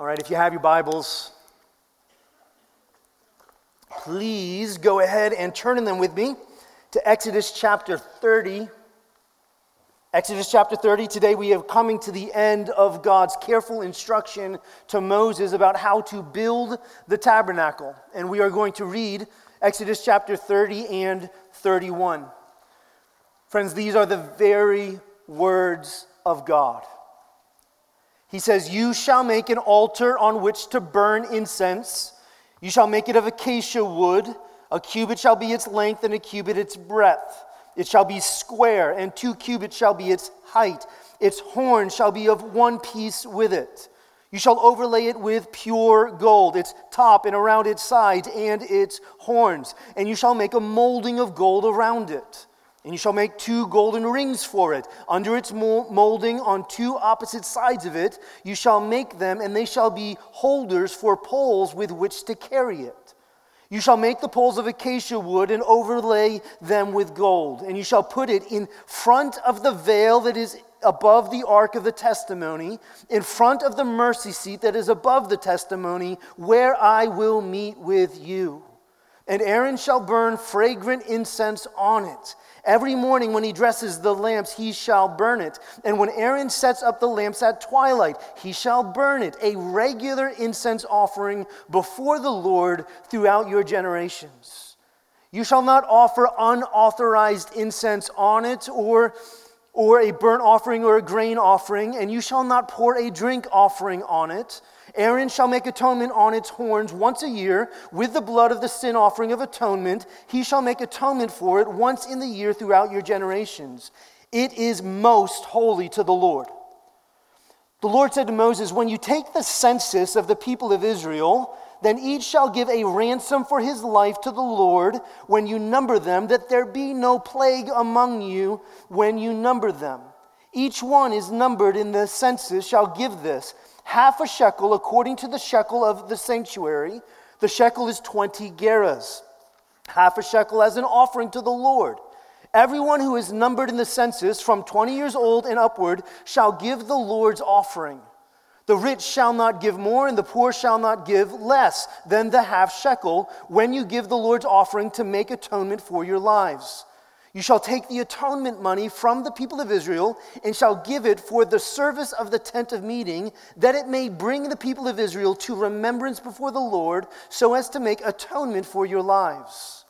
All right, if you have your Bibles, please go ahead and turn in them with me to Exodus chapter 30. Exodus chapter 30, today we are coming to the end of God's careful instruction to Moses about how to build the tabernacle. And we are going to read Exodus chapter 30 and 31. Friends, these are the very words of God. He says, "You shall make an altar on which to burn incense. You shall make it of acacia wood. A cubit shall be its length and a cubit its breadth. It shall be square, and 2 cubits shall be its height. Its horn shall be of 1 piece with it. You shall overlay it with pure gold, its top and around its sides and its horns. And you shall make a molding of gold around it. And you shall make 2 golden rings for it. Under its molding on 2 opposite sides of it, you shall make them, and they shall be holders for poles with which to carry it. You shall make the poles of acacia wood and overlay them with gold. And you shall put it in front of the veil that is above the ark of the testimony, in front of the mercy seat that is above the testimony, where I will meet with you. And Aaron shall burn fragrant incense on it. Every morning when he dresses the lamps, he shall burn it. And when Aaron sets up the lamps at twilight, he shall burn it, a regular incense offering before the Lord throughout your generations. You shall not offer unauthorized incense on it, or a burnt offering or a grain offering, and you shall not pour a drink offering on it. Aaron shall make atonement on its horns once a year with the blood of the sin offering of atonement. He shall make atonement for it once in the year throughout your generations. It is most holy to the Lord." The Lord said to Moses, "When you take the census of the people of Israel, then each shall give a ransom for his life to the Lord when you number them, that there be no plague among you when you number them. Each one is numbered in the census shall give this. 1/2 shekel according to the shekel of the sanctuary. The shekel is 20 gerahs. 1/2 shekel as an offering to the Lord. Everyone who is numbered in the census from 20 years old and upward shall give the Lord's offering. The rich shall not give more, and the poor shall not give less than the 1/2 shekel when you give the Lord's offering to make atonement for your lives. You shall take the atonement money from the people of Israel and shall give it for the service of the tent of meeting, that it may bring the people of Israel to remembrance before the Lord, so as to make atonement for your lives."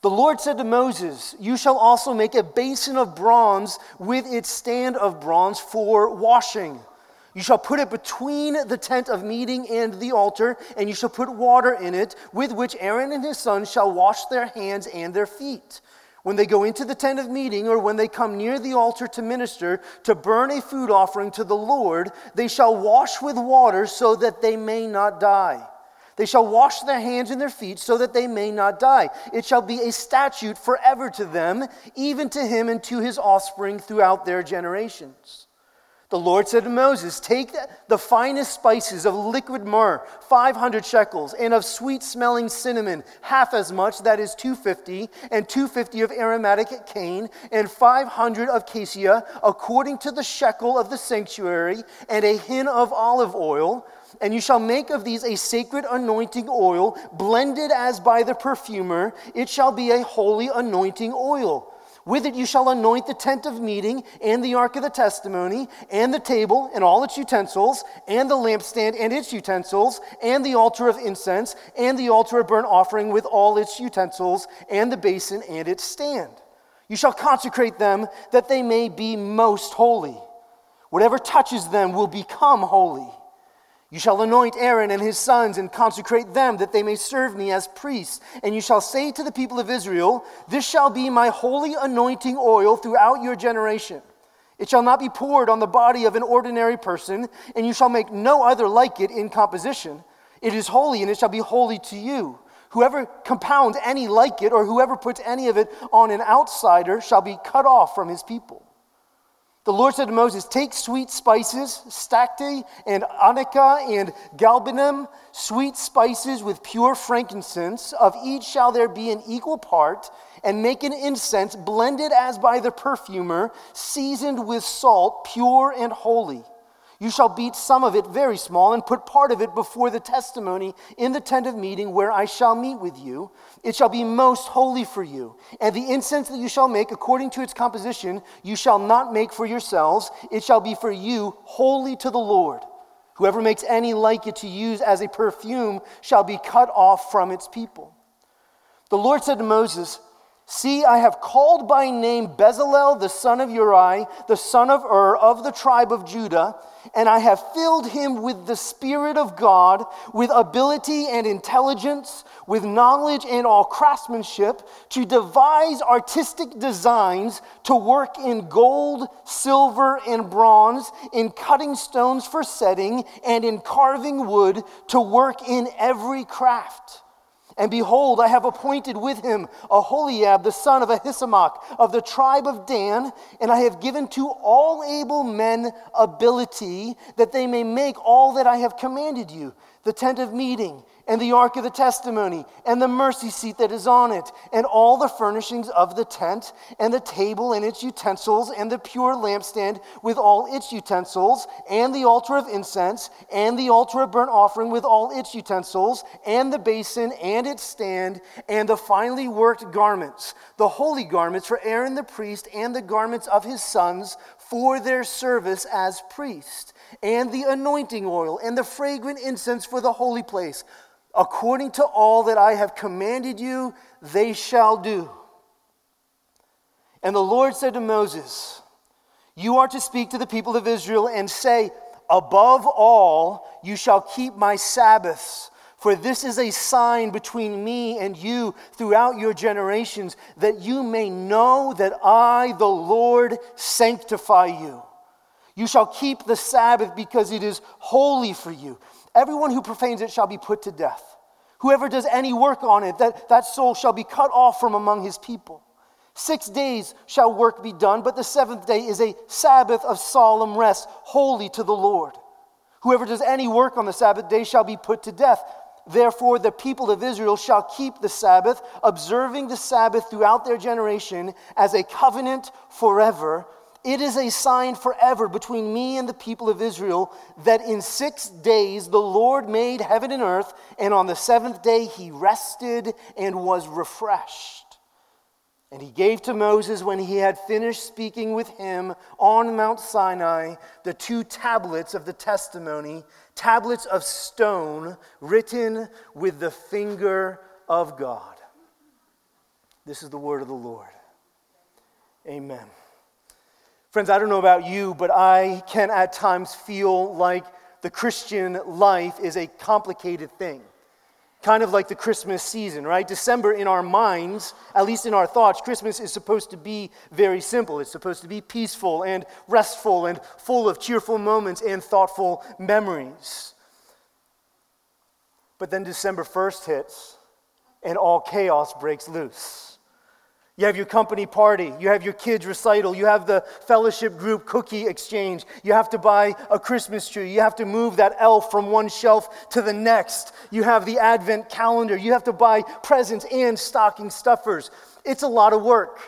The Lord said to Moses, "You shall also make a basin of bronze with its stand of bronze for washing. You shall put it between the tent of meeting and the altar, and you shall put water in it, with which Aaron and his sons shall wash their hands and their feet. When they go into the tent of meeting, or when they come near the altar to minister, to burn a food offering to the Lord, they shall wash with water so that they may not die. They shall wash their hands and their feet so that they may not die. It shall be a statute forever to them, even to him and to his offspring throughout their generations." The Lord said to Moses, "Take the finest spices of liquid myrrh, 500 shekels, and of sweet-smelling cinnamon, half as much, that is 250, and 250 of aromatic cane, and 500 of cassia, according to the shekel of the sanctuary, and a hin of olive oil. And you shall make of these a sacred anointing oil, blended as by the perfumer. It shall be a holy anointing oil. With it you shall anoint the tent of meeting, and the ark of the testimony, and the table, and all its utensils, and the lampstand and its utensils, and the altar of incense, and the altar of burnt offering with all its utensils, and the basin and its stand. You shall consecrate them, that they may be most holy. Whatever touches them will become holy. You shall anoint Aaron and his sons and consecrate them, that they may serve me as priests. And you shall say to the people of Israel, 'This shall be my holy anointing oil throughout your generation. It shall not be poured on the body of an ordinary person, and you shall make no other like it in composition. It is holy, and it shall be holy to you. Whoever compounds any like it, or whoever puts any of it on an outsider, shall be cut off from his people.'" The Lord said to Moses, "Take sweet spices, stacte and anica and galbanum, sweet spices with pure frankincense. Of each shall there be an equal part, and make an incense blended as by the perfumer, seasoned with salt, pure and holy. You shall beat some of it very small and put part of it before the testimony in the tent of meeting where I shall meet with you. It shall be most holy for you. And the incense that you shall make according to its composition, you shall not make for yourselves. It shall be for you holy to the Lord. Whoever makes any like it to use as a perfume shall be cut off from its people. The Lord said to Moses, see, I have called by name Bezalel, the son of Uri, the son of Ur, of the tribe of Judah, and I have filled him with the Spirit of God, with ability and intelligence, with knowledge and all craftsmanship, to devise artistic designs, to work in gold, silver, and bronze, in cutting stones for setting, and in carving wood, to work in every craft. And behold, I have appointed with him Aholiab, the son of Ahisamach, of the tribe of Dan, and I have given to all able men ability that they may make all that I have commanded you, the tent of meeting, and the ark of the testimony, and the mercy seat that is on it, and all the furnishings of the tent, and the table and its utensils, and the pure lampstand with all its utensils, and the altar of incense, and the altar of burnt offering with all its utensils, and the basin and its stand, and the finely worked garments, the holy garments for Aaron the priest, and the garments of his sons for their service as priests, and the anointing oil, and the fragrant incense for the holy place. According to all that I have commanded you, they shall do. And the Lord said to Moses, you are to speak to the people of Israel and say, above all, you shall keep my Sabbaths, for this is a sign between me and you throughout your generations, that you may know that I, the Lord, sanctify you. You shall keep the Sabbath because it is holy for you. Everyone who profanes it shall be put to death. Whoever does any work on it, that soul shall be cut off from among his people. 6 days shall work be done, but the seventh day is a Sabbath of solemn rest, holy to the Lord. Whoever does any work on the Sabbath day shall be put to death. Therefore, the people of Israel shall keep the Sabbath, observing the Sabbath throughout their generation as a covenant forever. It is a sign forever between me and the people of Israel that in 6 days the Lord made heaven and earth, and on the seventh day he rested and was refreshed. And he gave to Moses, when he had finished speaking with him on Mount Sinai, the 2 tablets of the testimony, tablets of stone written with the finger of God. This is the word of the Lord. Amen. Friends, I don't know about you, but I can at times feel like the Christian life is a complicated thing. Kind of like the Christmas season, right? December, in our minds, at least in our thoughts, Christmas is supposed to be very simple. It's supposed to be peaceful and restful and full of cheerful moments and thoughtful memories. But then December 1st hits and all chaos breaks loose. You have your company party, you have your kids' recital, you have the fellowship group cookie exchange, you have to buy a Christmas tree, you have to move that elf from one shelf to the next, you have the Advent calendar, you have to buy presents and stocking stuffers. It's a lot of work.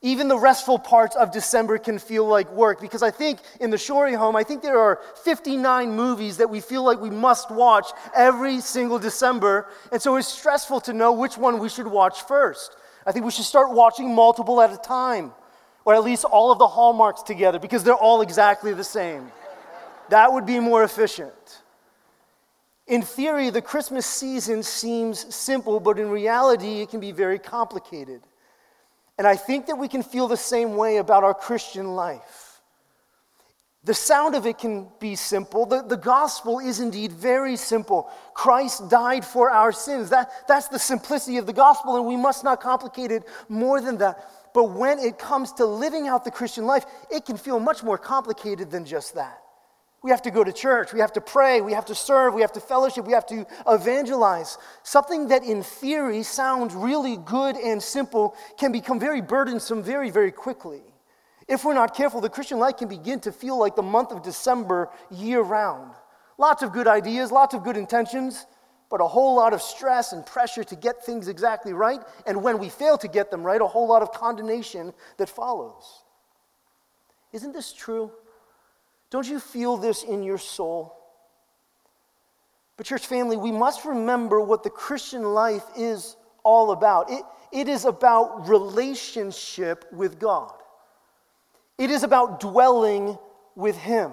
Even the restful parts of December can feel like work, because I think in the Shorey home, I think there are 59 movies that we feel like we must watch every single December, and so it's stressful to know which one we should watch first. I think we should start watching multiple at a time, or at least all of the Hallmarks together, because they're all exactly the same. That would be more efficient. In theory, the Christmas season seems simple, but in reality, it can be very complicated. And I think that we can feel the same way about our Christian life. The sound of it can be simple. The gospel is indeed very simple. Christ died for our sins. That's the simplicity of the gospel, and we must not complicate it more than that. But when it comes to living out the Christian life, it can feel much more complicated than just that. We have to go to church. We have to pray. We have to serve. We have to fellowship. We have to evangelize. Something that in theory sounds really good and simple can become very burdensome very, very quickly. If we're not careful, the Christian life can begin to feel like the month of December year-round. Lots of good ideas, lots of good intentions, but a whole lot of stress and pressure to get things exactly right, and when we fail to get them right, a whole lot of condemnation that follows. Isn't this true? Don't you feel this in your soul? But church family, we must remember what the Christian life is all about. It is about relationship with God. It is about dwelling with Him.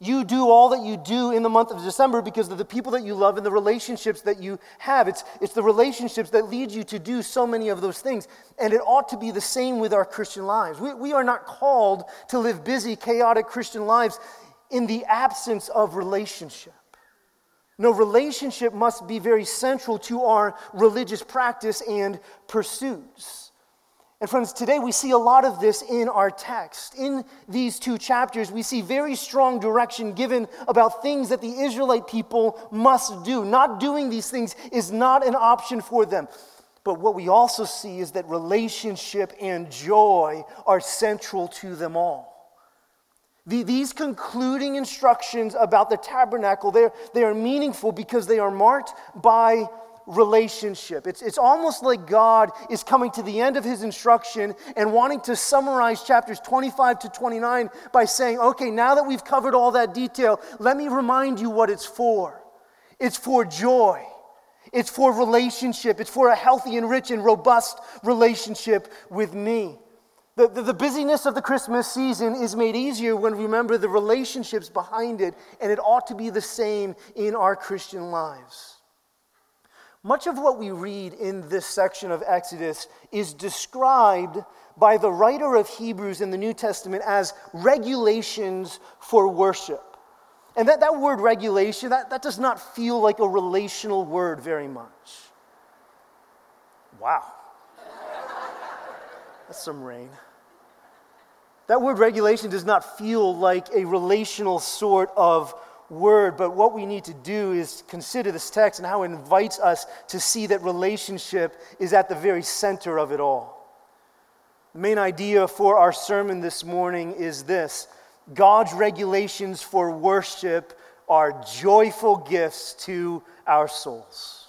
You do all that you do in the month of December because of the people that you love and the relationships that you have. It's the relationships that lead you to do so many of those things. And it ought to be the same with our Christian lives. We are not called to live busy, chaotic Christian lives in the absence of relationship. No, relationship must be very central to our religious practice and pursuits. And friends, today we see a lot of this in our text. In these two chapters, we see very strong direction given about things that the Israelite people must do. Not doing these things is not an option for them. But what we also see is that relationship and joy are central to them all. These concluding instructions about the tabernacle, they are meaningful because they are marked by relationship. It's almost like God is coming to the end of His instruction and wanting to summarize chapters 25 to 29 by saying, okay, now that we've covered all that detail, let me remind you what it's for. It's for joy. It's for relationship. It's for a healthy and rich and robust relationship with me. The busyness of the Christmas season is made easier when we remember the relationships behind it, and it ought to be the same in our Christian lives. Much of what we read in this section of Exodus is described by the writer of Hebrews in the New Testament as regulations for worship. And that word regulation, that does not feel like a relational word very much. Wow. That's some rain. That word regulation does not feel like a relational sort of word, but what we need to do is consider this text and how it invites us to see that relationship is at the very center of it all. The main idea for our sermon this morning is this: God's regulations for worship are joyful gifts to our souls.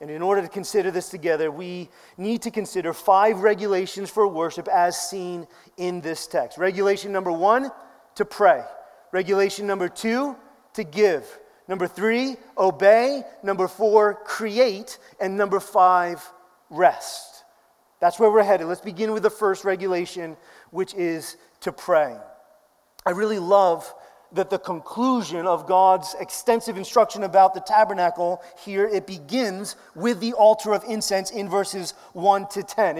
And in order to consider this together, we need to consider 5 regulations for worship as seen in this text. Regulation number 1, to pray. Regulation number 2, to give. Number 3, obey. Number 4, create. And number 5, rest. That's where we're headed. Let's begin with the first regulation, which is to pray. I really love that the conclusion of God's extensive instruction about the tabernacle here, it begins with the altar of incense in verses 1 to 10.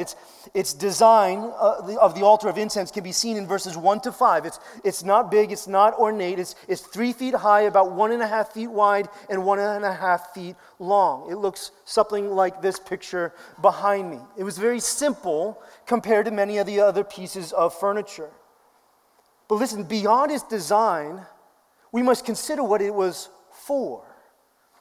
Its design of the altar of incense can be seen in verses 1 to 5. It's not big, it's not ornate, it's 3 feet high, about 1.5 feet wide, and 1.5 feet long. It looks something like this picture behind me. It was very simple compared to many of the other pieces of furniture. But listen, beyond its design, we must consider what it was for.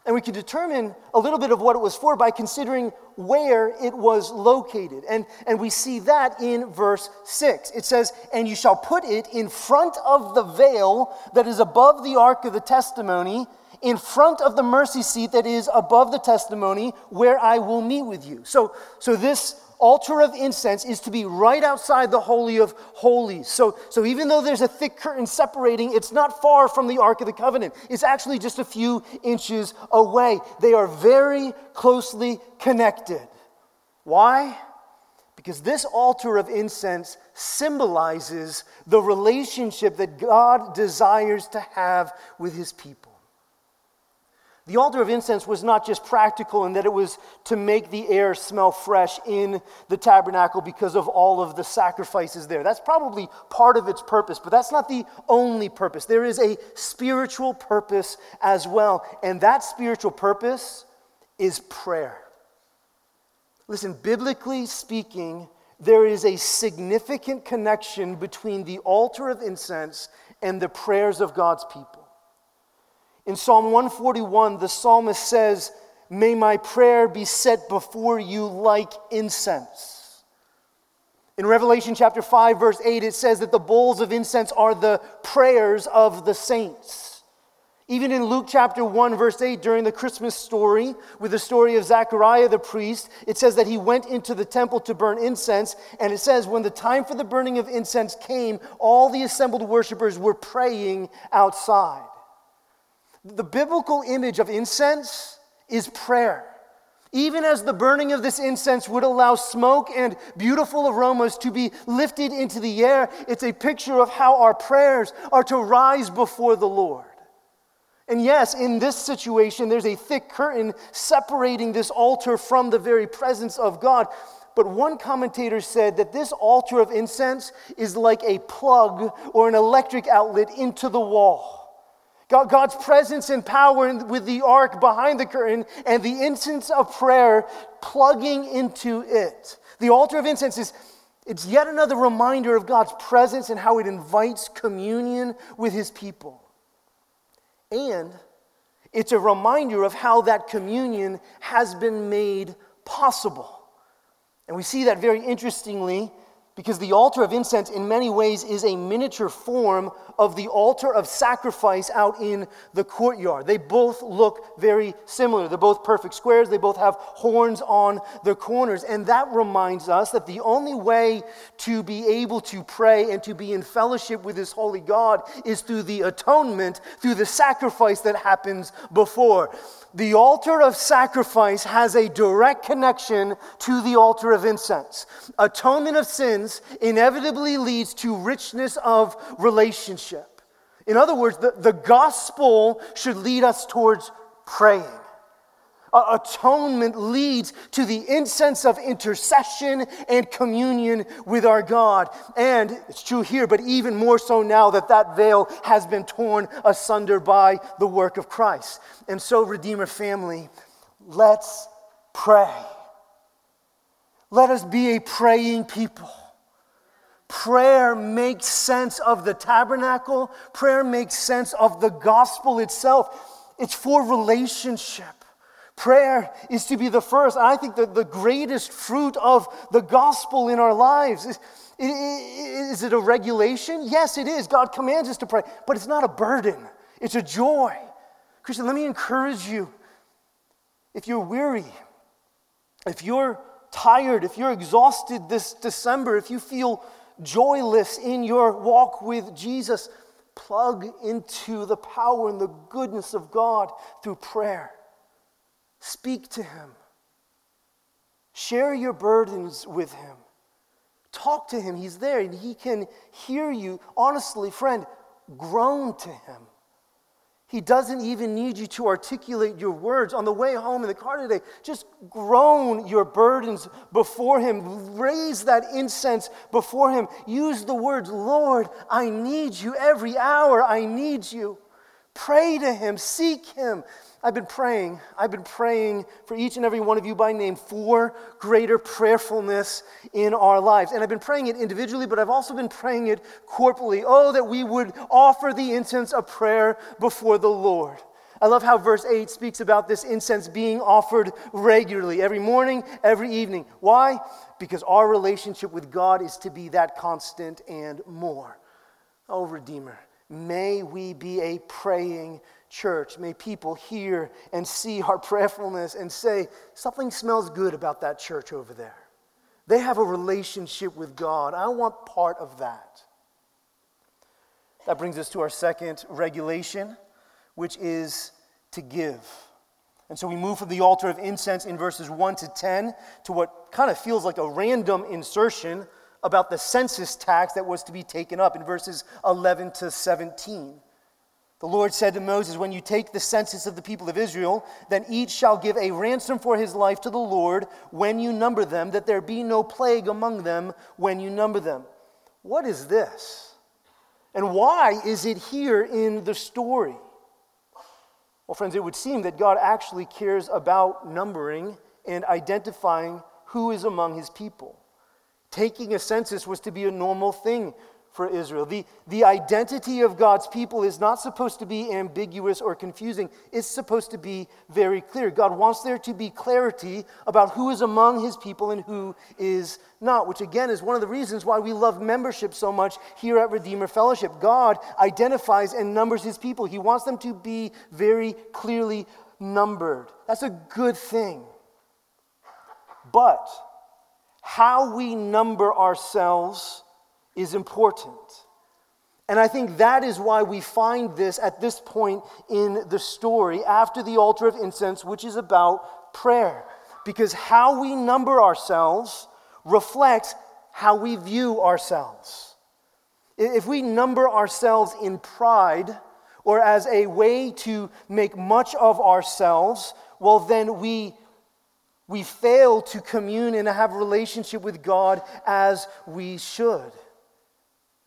And we can determine a little bit of what it was for by considering where it was located. And we see that in verse 6. It says, "And you shall put it in front of the veil that is above the ark of the testimony, in front of the mercy seat that is above the testimony, where I will meet with you." So this altar of incense is to be right outside the Holy of Holies. So even though there's a thick curtain separating, it's not far from the Ark of the Covenant. It's actually just a few inches away. They are very closely connected. Why? Because this altar of incense symbolizes the relationship that God desires to have with His people. The altar of incense was not just practical in that it was to make the air smell fresh in the tabernacle because of all of the sacrifices there. That's probably part of its purpose, but that's not the only purpose. There is a spiritual purpose as well, and that spiritual purpose is prayer. Listen, biblically speaking, there is a significant connection between the altar of incense and the prayers of God's people. In Psalm 141, the psalmist says, "May my prayer be set before you like incense." In Revelation chapter 5, verse 8, it says that the bowls of incense are the prayers of the saints. Even in Luke chapter 1, verse 8, during the Christmas story, with the story of Zechariah the priest, it says that he went into the temple to burn incense, and it says, when the time for the burning of incense came, all the assembled worshipers were praying outside. The biblical image of incense is prayer. Even as the burning of this incense would allow smoke and beautiful aromas to be lifted into the air, it's a picture of how our prayers are to rise before the Lord. And yes, in this situation, there's a thick curtain separating this altar from the very presence of God. But one commentator said that this altar of incense is like a plug or an electric outlet into the wall. God's presence and power with the ark behind the curtain and the incense of prayer plugging into it. The altar of incense it's yet another reminder of God's presence and how it invites communion with his people. And it's a reminder of how that communion has been made possible. And we see that very interestingly because the altar of incense in many ways is a miniature form of the altar of sacrifice out in the courtyard. They both look very similar. They're both perfect squares. They both have horns on their corners. And that reminds us that the only way to be able to pray and to be in fellowship with this holy God is through the atonement, through the sacrifice that happens before. The altar of sacrifice has a direct connection to the altar of incense. Atonement of sins inevitably leads to richness of relationship. In other words, the gospel should lead us towards praying. Atonement leads to the incense of intercession and communion with our God. And it's true here, but even more so now that veil has been torn asunder by the work of Christ. And so, Redeemer family, let's pray. Let us be a praying people. Prayer makes sense of the tabernacle. Prayer makes sense of the gospel itself. It's for relationship. Prayer is to be the first, and I think the greatest fruit of the gospel in our lives. Is it a regulation? Yes, it is. God commands us to pray, but it's not a burden. It's a joy. Christian, let me encourage you. If you're weary, if you're tired, if you're exhausted this December, if you feel joyless in your walk with Jesus, plug into the power and the goodness of God through prayer. Speak to him. Share your burdens with him. Talk to him. He's there and he can hear you. Honestly, friend, groan to him. He doesn't even need you to articulate your words. On the way home in the car today, just groan your burdens before him. Raise that incense before him. Use the words, Lord, I need you. Every hour I need you. Pray to him. Seek him. I've been praying for each and every one of you by name for greater prayerfulness in our lives. And I've been praying it individually, but I've also been praying it corporately. Oh, that we would offer the incense of prayer before the Lord. I love how verse 8 speaks about this incense being offered regularly, every morning, every evening. Why? Because our relationship with God is to be that constant and more. Oh, Redeemer, may we be a praying church. May people hear and see our prayerfulness and say, something smells good about that church over there. They have a relationship with God. I want part of that. That brings us to our second regulation, which is to give. And so we move from the altar of incense in verses 1 to 10 to what kind of feels like a random insertion about the census tax that was to be taken up in verses 11 to 17. The Lord said to Moses, when you take the census of the people of Israel, then each shall give a ransom for his life to the Lord when you number them, that there be no plague among them when you number them. What is this? And why is it here in the story? Well, friends, it would seem that God actually cares about numbering and identifying who is among his people. Taking a census was to be a normal thing for Israel. The identity of God's people is not supposed to be ambiguous or confusing. It's supposed to be very clear. God wants there to be clarity about who is among his people and who is not, which again is one of the reasons why we love membership so much here at Redeemer Fellowship. God identifies and numbers his people. He wants them to be very clearly numbered. That's a good thing. But how we number ourselves is important. And I think that is why we find this at this point in the story, after the altar of incense, which is about prayer. Because how we number ourselves reflects how we view ourselves. If we number ourselves in pride, or as a way to make much of ourselves, well then we fail to commune and have a relationship with God as we should.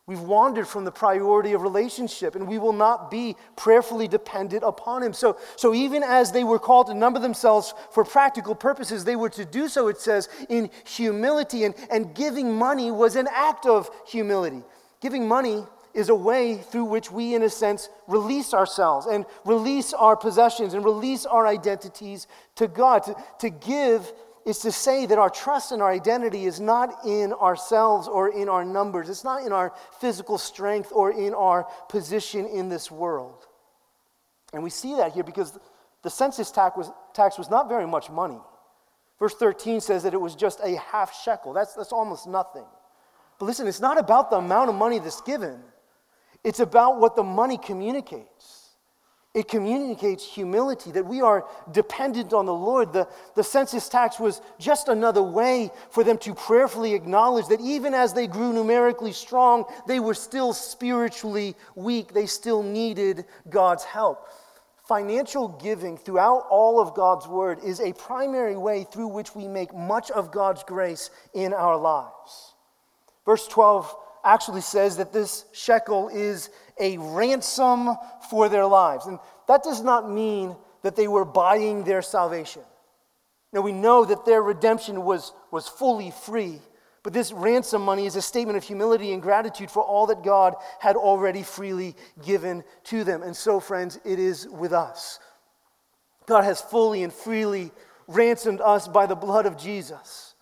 We've wandered from the priority of relationship, and we will not be prayerfully dependent upon him. So even as they were called to number themselves for practical purposes, they were to do so, it says, in humility. And giving money was an act of humility. Giving money is a way through which we, in a sense, release ourselves and release our possessions and release our identities to God. To give is to say that our trust and our identity is not in ourselves or in our numbers. It's not in our physical strength or in our position in this world. And we see that here because the census tax was not very much money. Verse 13 says that it was just a half shekel. That's almost nothing. But listen, it's not about the amount of money that's given. It's about what the money communicates. It communicates humility, that we are dependent on the Lord. The census tax was just another way for them to prayerfully acknowledge that even as they grew numerically strong, they were still spiritually weak. They still needed God's help. Financial giving throughout all of God's word is a primary way through which we make much of God's grace in our lives. Verse 12 actually says that this shekel is a ransom for their lives. And that does not mean that they were buying their salvation. Now, we know that their redemption was fully free, but this ransom money is a statement of humility and gratitude for all that God had already freely given to them. And so, friends, it is with us. God has fully and freely ransomed us by the blood of Jesus.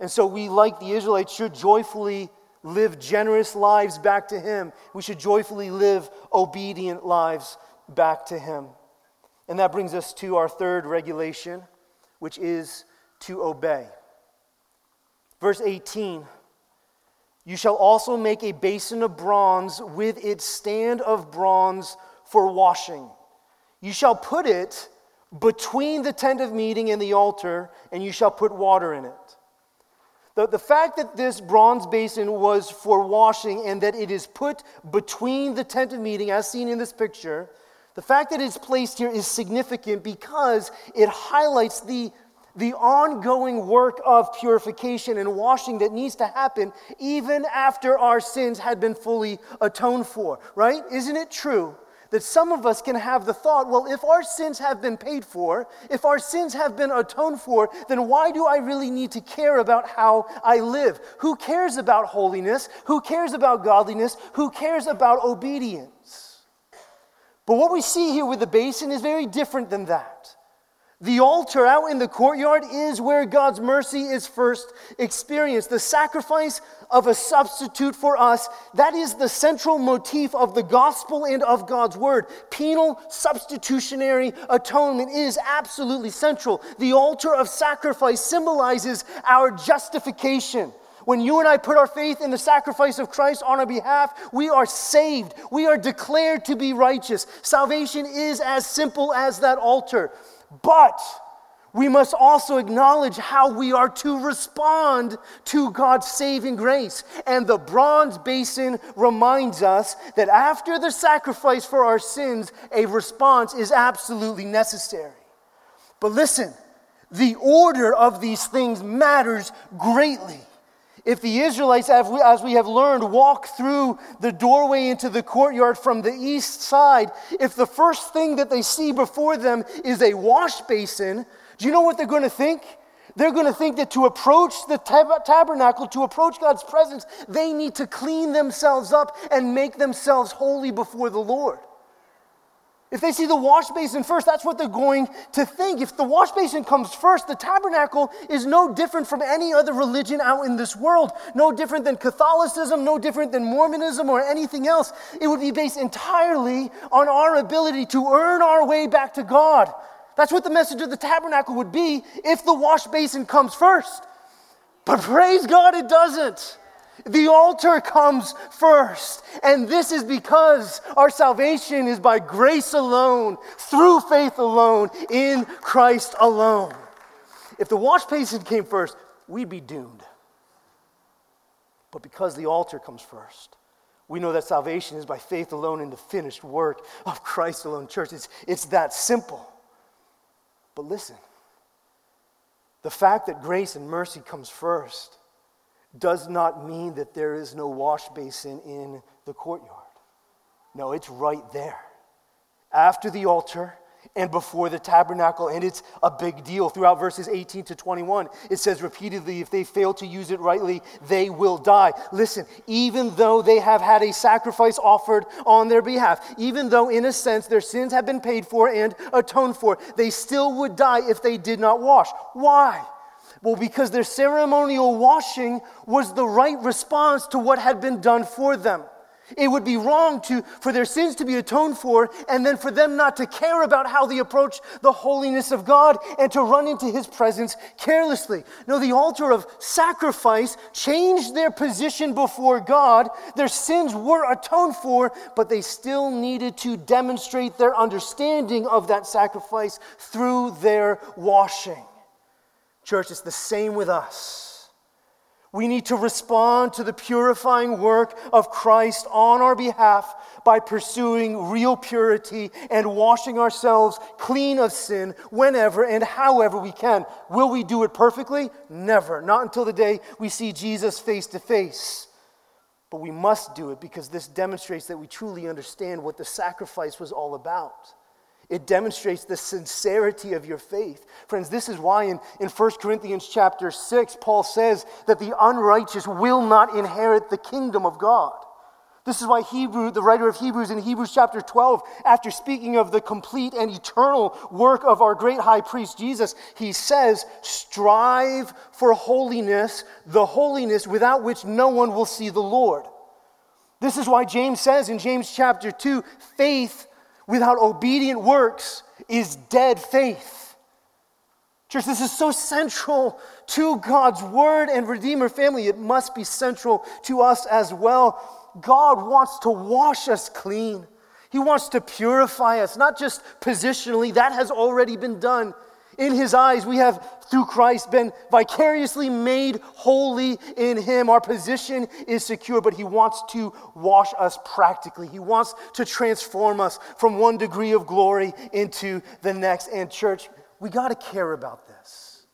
And so we, like the Israelites, should joyfully live generous lives back to him. We should joyfully live obedient lives back to him. And that brings us to our third regulation, which is to obey. Verse 18, you shall also make a basin of bronze with its stand of bronze for washing. You shall put it between the tent of meeting and the altar, and you shall put water in it. The fact that this bronze basin was for washing and that it is put between the tent of meeting, as seen in this picture, the fact that it's placed here is significant because it highlights the ongoing work of purification and washing that needs to happen even after our sins had been fully atoned for, right? Isn't it true that some of us can have the thought, well, if our sins have been paid for, if our sins have been atoned for, then why do I really need to care about how I live? Who cares about holiness? Who cares about godliness? Who cares about obedience? But what we see here with the basin is very different than that. The altar out in the courtyard is where God's mercy is first experienced. The sacrifice of a substitute for us, that is the central motif of the gospel and of God's word. Penal substitutionary atonement is absolutely central. The altar of sacrifice symbolizes our justification. When you and I put our faith in the sacrifice of Christ on our behalf, we are saved. We are declared to be righteous. Salvation is as simple as that altar. But we must also acknowledge how we are to respond to God's saving grace. And the bronze basin reminds us that after the sacrifice for our sins, a response is absolutely necessary. But listen, the order of these things matters greatly. If the Israelites, as we have learned, walk through the doorway into the courtyard from the east side, if the first thing that they see before them is a wash basin, do you know what they're going to think? They're going to think that to approach the tabernacle, to approach God's presence, they need to clean themselves up and make themselves holy before the Lord. If they see the wash basin first, that's what they're going to think. If the wash basin comes first, the tabernacle is no different from any other religion out in this world. No different than Catholicism, no different than Mormonism or anything else. It would be based entirely on our ability to earn our way back to God. That's what the message of the tabernacle would be if the wash basin comes first. But praise God, it doesn't. The altar comes first, and this is because our salvation is by grace alone, through faith alone, in Christ alone. If the wash basin came first, we'd be doomed. But because the altar comes first, we know that salvation is by faith alone in the finished work of Christ alone, church. It's that simple. But listen, the fact that grace and mercy comes first does not mean that there is no wash basin in the courtyard. No, it's right there. After the altar and before the tabernacle, and it's a big deal. Throughout verses 18 to 21, it says repeatedly, if they fail to use it rightly, they will die. Listen, even though they have had a sacrifice offered on their behalf, even though in a sense their sins have been paid for and atoned for, they still would die if they did not wash. Why? Well, because their ceremonial washing was the right response to what had been done for them. It would be wrong for their sins to be atoned for and then for them not to care about how they approach the holiness of God and to run into his presence carelessly. No, the altar of sacrifice changed their position before God. Their sins were atoned for, but they still needed to demonstrate their understanding of that sacrifice through their washing. Church, it's the same with us. We need to respond to the purifying work of Christ on our behalf by pursuing real purity and washing ourselves clean of sin whenever and however we can. Will we do it perfectly? Never. Not until the day we see Jesus face to face. But we must do it because this demonstrates that we truly understand what the sacrifice was all about. It demonstrates the sincerity of your faith. Friends, this is why in 1 Corinthians chapter 6, Paul says that the unrighteous will not inherit the kingdom of God. This is why the writer of Hebrews in Hebrews chapter 12, after speaking of the complete and eternal work of our great high priest Jesus, he says, strive for holiness, the holiness without which no one will see the Lord. This is why James says in James chapter 2, faith without obedient works is dead faith. Church, this is so central to God's word and Redeemer family. It must be central to us as well. God wants to wash us clean. He wants to purify us, not just positionally. That has already been done. In his eyes, we have, through Christ, been vicariously made holy in him. Our position is secure, but he wants to wash us practically. He wants to transform us from one degree of glory into the next. And church, we got to care about this.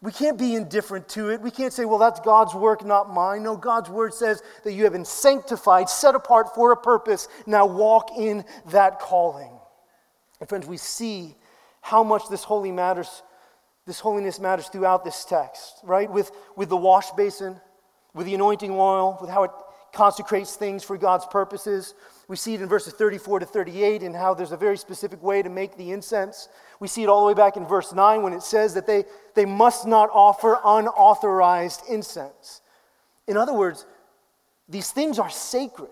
We can't be indifferent to it. We can't say, well, that's God's work, not mine. No, God's word says that you have been sanctified, set apart for a purpose. Now walk in that calling. And friends, we see how much this holiness matters throughout this text, right? With the wash basin, with the anointing oil, with how it consecrates things for God's purposes. We see it in verses 34 to 38 and how there's a very specific way to make the incense. We see it all the way back in verse 9 when it says that they must not offer unauthorized incense. In other words, these things are sacred.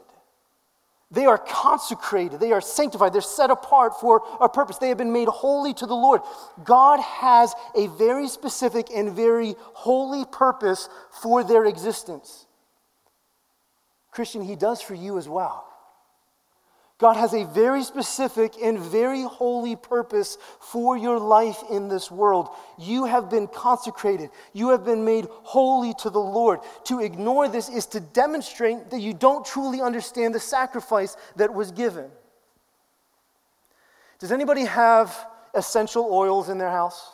They are consecrated. They are sanctified. They're set apart for a purpose. They have been made holy to the Lord. God has a very specific and very holy purpose for their existence. Christian, he does for you as well. God has a very specific and very holy purpose for your life in this world. You have been consecrated. You have been made holy to the Lord. To ignore this is to demonstrate that you don't truly understand the sacrifice that was given. Does anybody have essential oils in their house?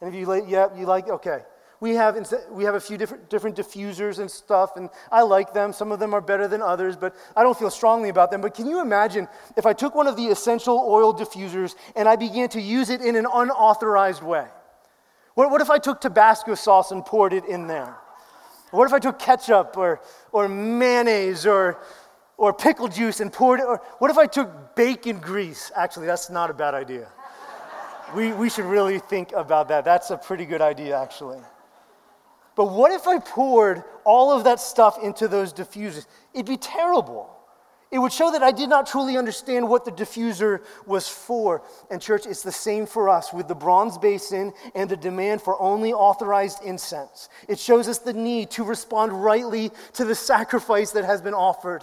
And if you like, yeah, you like, okay. We have a few different diffusers and stuff, and I like them. Some of them are better than others, but I don't feel strongly about them. But can you imagine if I took one of the essential oil diffusers and I began to use it in an unauthorized way? What if I took Tabasco sauce and poured it in there? What if I took ketchup or mayonnaise or pickle juice and poured it? Or what if I took bacon grease? Actually, that's not a bad idea. We should really think about that. That's a pretty good idea, actually. But what if I poured all of that stuff into those diffusers? It'd be terrible. It would show that I did not truly understand what the diffuser was for. And church, it's the same for us with the bronze basin and the demand for only authorized incense. It shows us the need to respond rightly to the sacrifice that has been offered.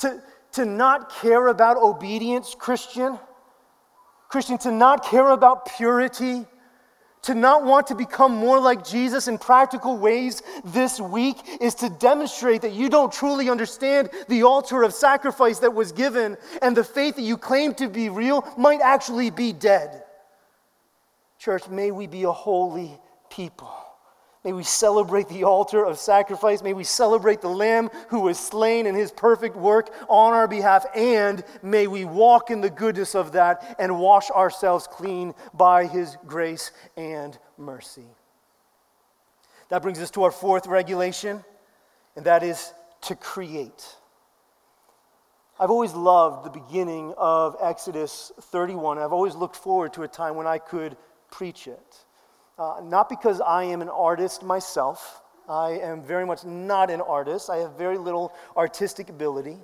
To not care about obedience, Christian, to not care about purity, to not want to become more like Jesus in practical ways this week is to demonstrate that you don't truly understand the altar of sacrifice that was given, and the faith that you claim to be real might actually be dead. Church, may we be a holy people. May we celebrate the altar of sacrifice. May we celebrate the Lamb who was slain in his perfect work on our behalf. And may we walk in the goodness of that and wash ourselves clean by his grace and mercy. That brings us to our fourth regulation, and that is to create. I've always loved the beginning of Exodus 31. I've always looked forward to a time when I could preach it. Not because I am an artist myself. I am very much not an artist. I have very little artistic ability.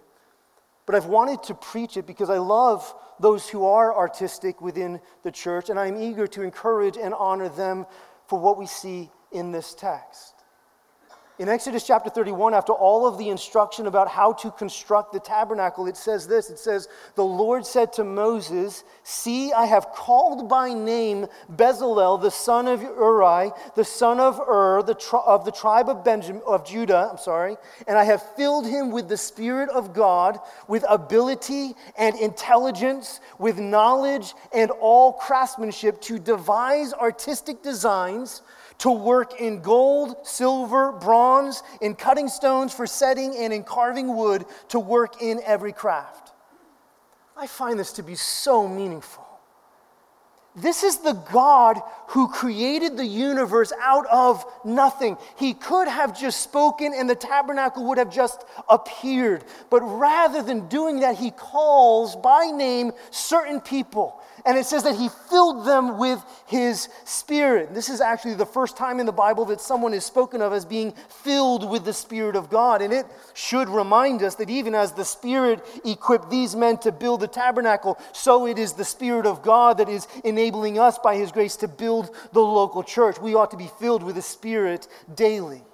But I've wanted to preach it because I love those who are artistic within the church, and I'm eager to encourage and honor them for what we see in this text. In Exodus chapter 31, after all of the instruction about how to construct the tabernacle, it says this. It says, "The Lord said to Moses, see, I have called by name Bezalel, the son of Uri, the son of Ur, of the tribe of Judah, and I have filled him with the Spirit of God, with ability and intelligence, with knowledge and all craftsmanship to devise artistic designs, to work in gold, silver, bronze, in cutting stones for setting, and in carving wood, to work in every craft." I find this to be so meaningful. This is the God who created the universe out of nothing. He could have just spoken and the tabernacle would have just appeared. But rather than doing that, he calls by name certain people. And it says that he filled them with his Spirit. This is actually the first time in the Bible that someone is spoken of as being filled with the Spirit of God. And it should remind us that even as the Spirit equipped these men to build the tabernacle, so it is the Spirit of God that is enabling us by his grace to build the local church. We ought to be filled with the Spirit daily.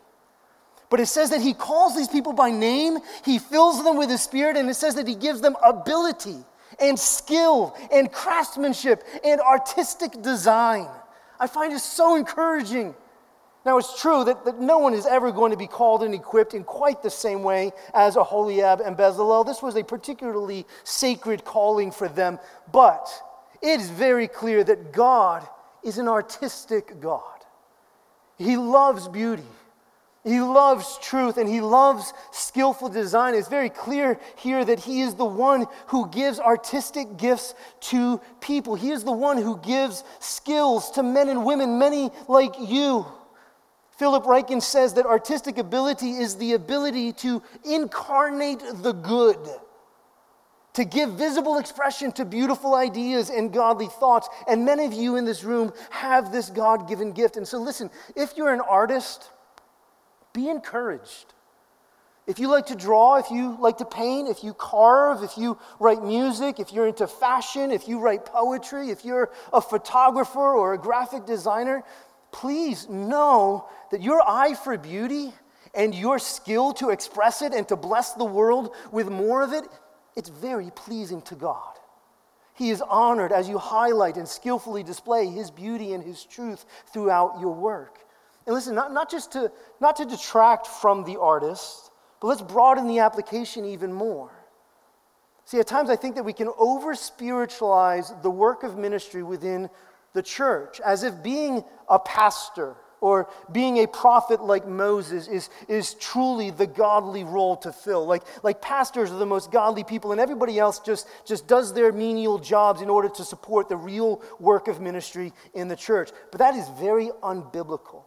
But it says that he calls these people by name, he fills them with his Spirit, and it says that he gives them ability and skill and craftsmanship and artistic design. I find it so encouraging. Now, it's true that no one is ever going to be called and equipped in quite the same way as Aholiab and Bezalel. This was a particularly sacred calling for them, but it is very clear that God is an artistic God. He loves beauty. He loves truth, and he loves skillful design. It's very clear here that he is the one who gives artistic gifts to people. He is the one who gives skills to men and women, many like you. Philip Ryken says that artistic ability is the ability to incarnate the good, to give visible expression to beautiful ideas and godly thoughts. And many of you in this room have this God-given gift. And so listen, if you're an artist, be encouraged. If you like to draw, if you like to paint, if you carve, if you write music, if you're into fashion, if you write poetry, if you're a photographer or a graphic designer, please know that your eye for beauty and your skill to express it and to bless the world with more of it, it's very pleasing to God. He is honored as you highlight and skillfully display his beauty and his truth throughout your work. And listen, not to detract from the artist, but let's broaden the application even more. See, at times I think that we can over-spiritualize the work of ministry within the church, as if being a pastor or being a prophet like Moses is truly the godly role to fill. Like pastors are the most godly people, and everybody else just does their menial jobs in order to support the real work of ministry in the church. But that is very unbiblical.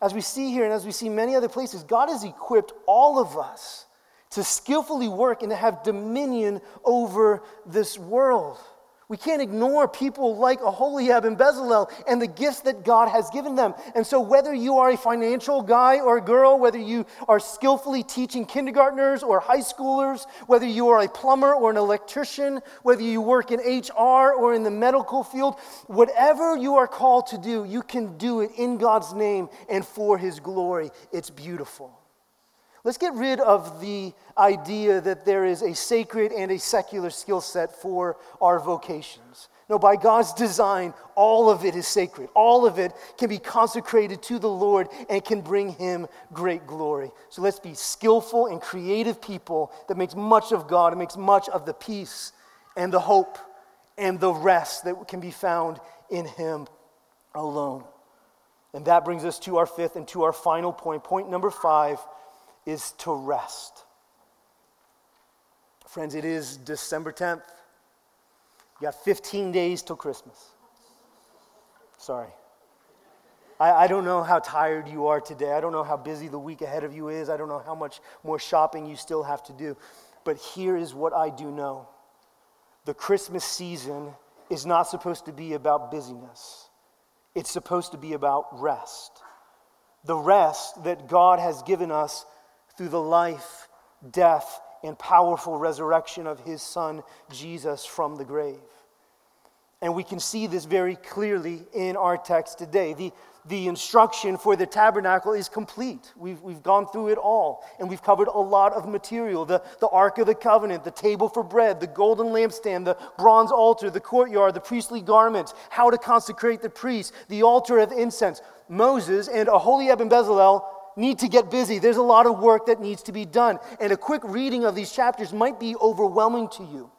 As we see here and as we see many other places, God has equipped all of us to skillfully work and to have dominion over this world. We can't ignore people like Aholiab and Bezalel and the gifts that God has given them. And so whether you are a financial guy or girl, whether you are skillfully teaching kindergartners or high schoolers, whether you are a plumber or an electrician, whether you work in HR or in the medical field, whatever you are called to do, you can do it in God's name and for His glory. It's beautiful. Let's get rid of the idea that there is a sacred and a secular skill set for our vocations. No, by God's design, all of it is sacred. All of it can be consecrated to the Lord and can bring Him great glory. So let's be skillful and creative people that makes much of God and makes much of the peace and the hope and the rest that can be found in Him alone. And that brings us to our fifth and to our final point. Point number 5 is to rest. Friends, it is December 10th. You got 15 days till Christmas. Sorry. I don't know how tired you are today. I don't know how busy the week ahead of you is. I don't know how much more shopping you still have to do. But here is what I do know. The Christmas season is not supposed to be about busyness. It's supposed to be about rest. The rest that God has given us through the life, death, and powerful resurrection of His Son, Jesus, from the grave. And we can see this very clearly in our text today. The instruction for the tabernacle is complete. We've gone through it all, and we've covered a lot of material. The Ark of the Covenant, the table for bread, the golden lampstand, the bronze altar, the courtyard, the priestly garments, how to consecrate the priest, the altar of incense. Moses and Aholiab and Bezalel need to get busy. There's a lot of work that needs to be done. And a quick reading of these chapters might be overwhelming to you.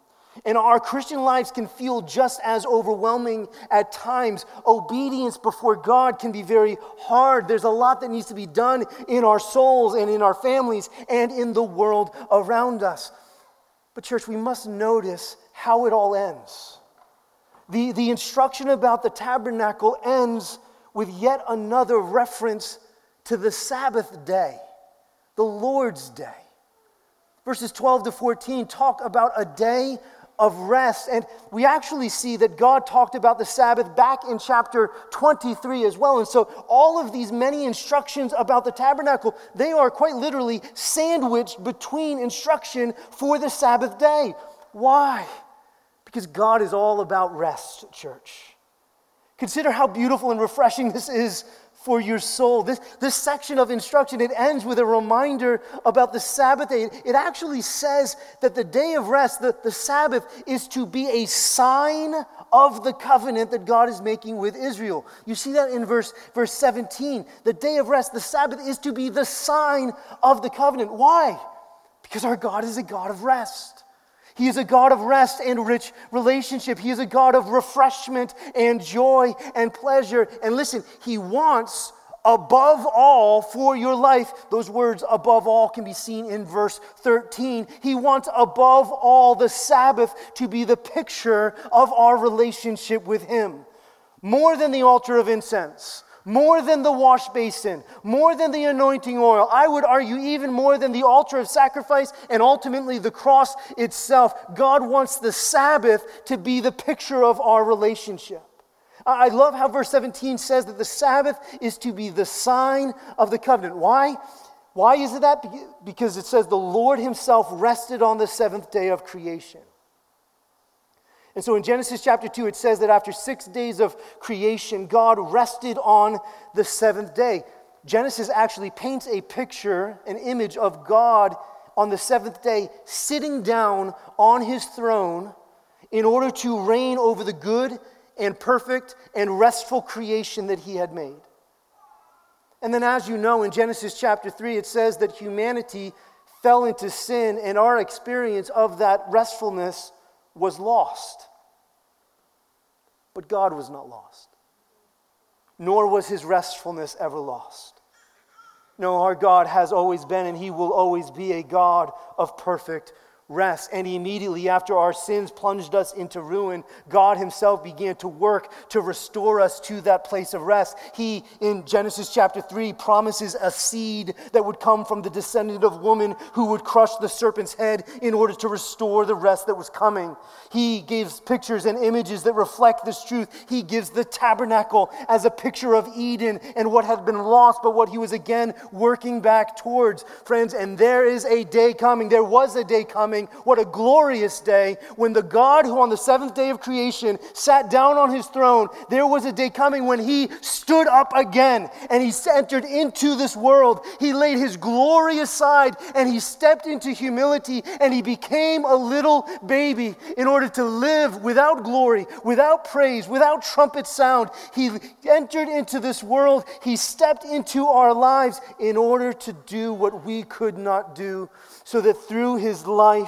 And our Christian lives can feel just as overwhelming at times. Obedience before God can be very hard. There's a lot that needs to be done in our souls and in our families and in the world around us. But church, we must notice how it all ends. The instruction about the tabernacle ends with yet another reference to the Sabbath day, the Lord's day. Verses 12 to 14 talk about a day of rest, and we actually see that God talked about the Sabbath back in chapter 23 as well, and so all of these many instructions about the tabernacle, they are quite literally sandwiched between instruction for the Sabbath day. Why? Because God is all about rest, church. Consider how beautiful and refreshing this is for your soul. This section of instruction, it ends with a reminder about the Sabbath day. It actually says that the day of rest, the Sabbath, is to be a sign of the covenant that God is making with Israel. You see that in verse 17. The day of rest, the Sabbath, is to be the sign of the covenant. Why? Because our God is a God of rest. He is a God of rest and rich relationship. He is a God of refreshment and joy and pleasure. And listen, He wants above all for your life. Those words above all can be seen in verse 13. He wants above all the Sabbath to be the picture of our relationship with Him. More than the altar of incense, more than the wash basin, more than the anointing oil, I would argue even more than the altar of sacrifice and ultimately the cross itself. God wants the Sabbath to be the picture of our relationship. I love how verse 17 says that the Sabbath is to be the sign of the covenant. Why? Why is it that? Because it says the Lord Himself rested on the seventh day of creation. And so in Genesis chapter 2, it says that after 6 days of creation, God rested on the seventh day. Genesis actually paints a picture, an image of God on the seventh day, sitting down on His throne in order to reign over the good and perfect and restful creation that He had made. And then as you know, in Genesis chapter 3, it says that humanity fell into sin and our experience of that restfulness was lost. But God was not lost. nor was his restfulness ever lost. No, our God has always been and he will always be a God of perfect rest. And immediately after our sins plunged us into ruin, God himself began to work to restore us to that place of rest. He, in Genesis chapter 3, promises a seed that would come from the descendant of woman who would crush the serpent's head in order to restore the rest that was coming. He gives pictures and images that reflect this truth. He gives the tabernacle as a picture of Eden and what had been lost, but what he was again working back towards. Friends, and there is a day coming. There was a day coming. What a glorious day when the God who on the seventh day of creation sat down on his throne, there was a day coming when he stood up again and he entered into this world. He laid his glory aside and he stepped into humility and he became a little baby in order to live without glory, without praise, without trumpet sound. He entered into this world. He stepped into our lives in order to do what we could not do, so that through his life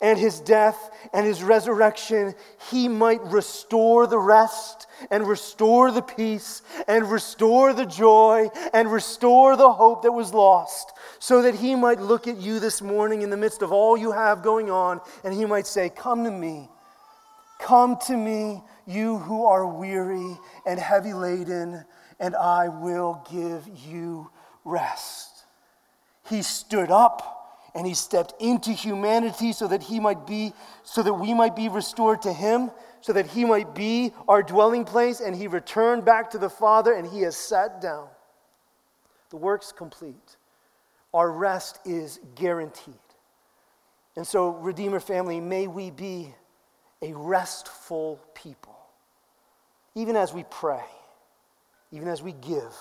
and his death and his resurrection, he might restore the rest and restore the peace and restore the joy and restore the hope that was lost, so that he might look at you this morning in the midst of all you have going on and he might say, come to me, you who are weary and heavy laden, and I will give you rest. He stood up and he stepped into humanity so that we might be restored to him, so that he might be our dwelling place, and he returned back to the Father, and he has sat down. The work's complete. Our rest is guaranteed. And so, Redeemer family, may we be a restful people. Even as we pray, even as we give,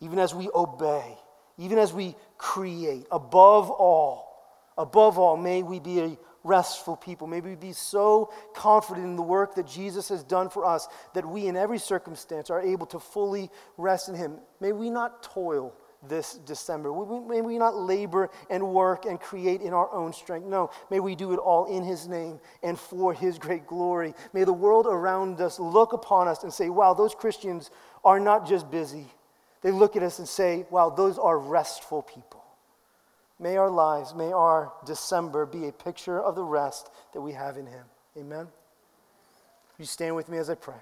even as we obey, even as we create, above all, may we be a restful people. May we be so confident in the work that Jesus has done for us that we in every circumstance are able to fully rest in him. May we not toil this December. May we not labor and work and create in our own strength. No, may we do it all in his name and for his great glory. May the world around us look upon us and say, wow, those Christians are not just busy. They look at us and say, wow, those are restful people. May our lives, may our December be a picture of the rest that we have in him. Amen? You stand with me as I pray.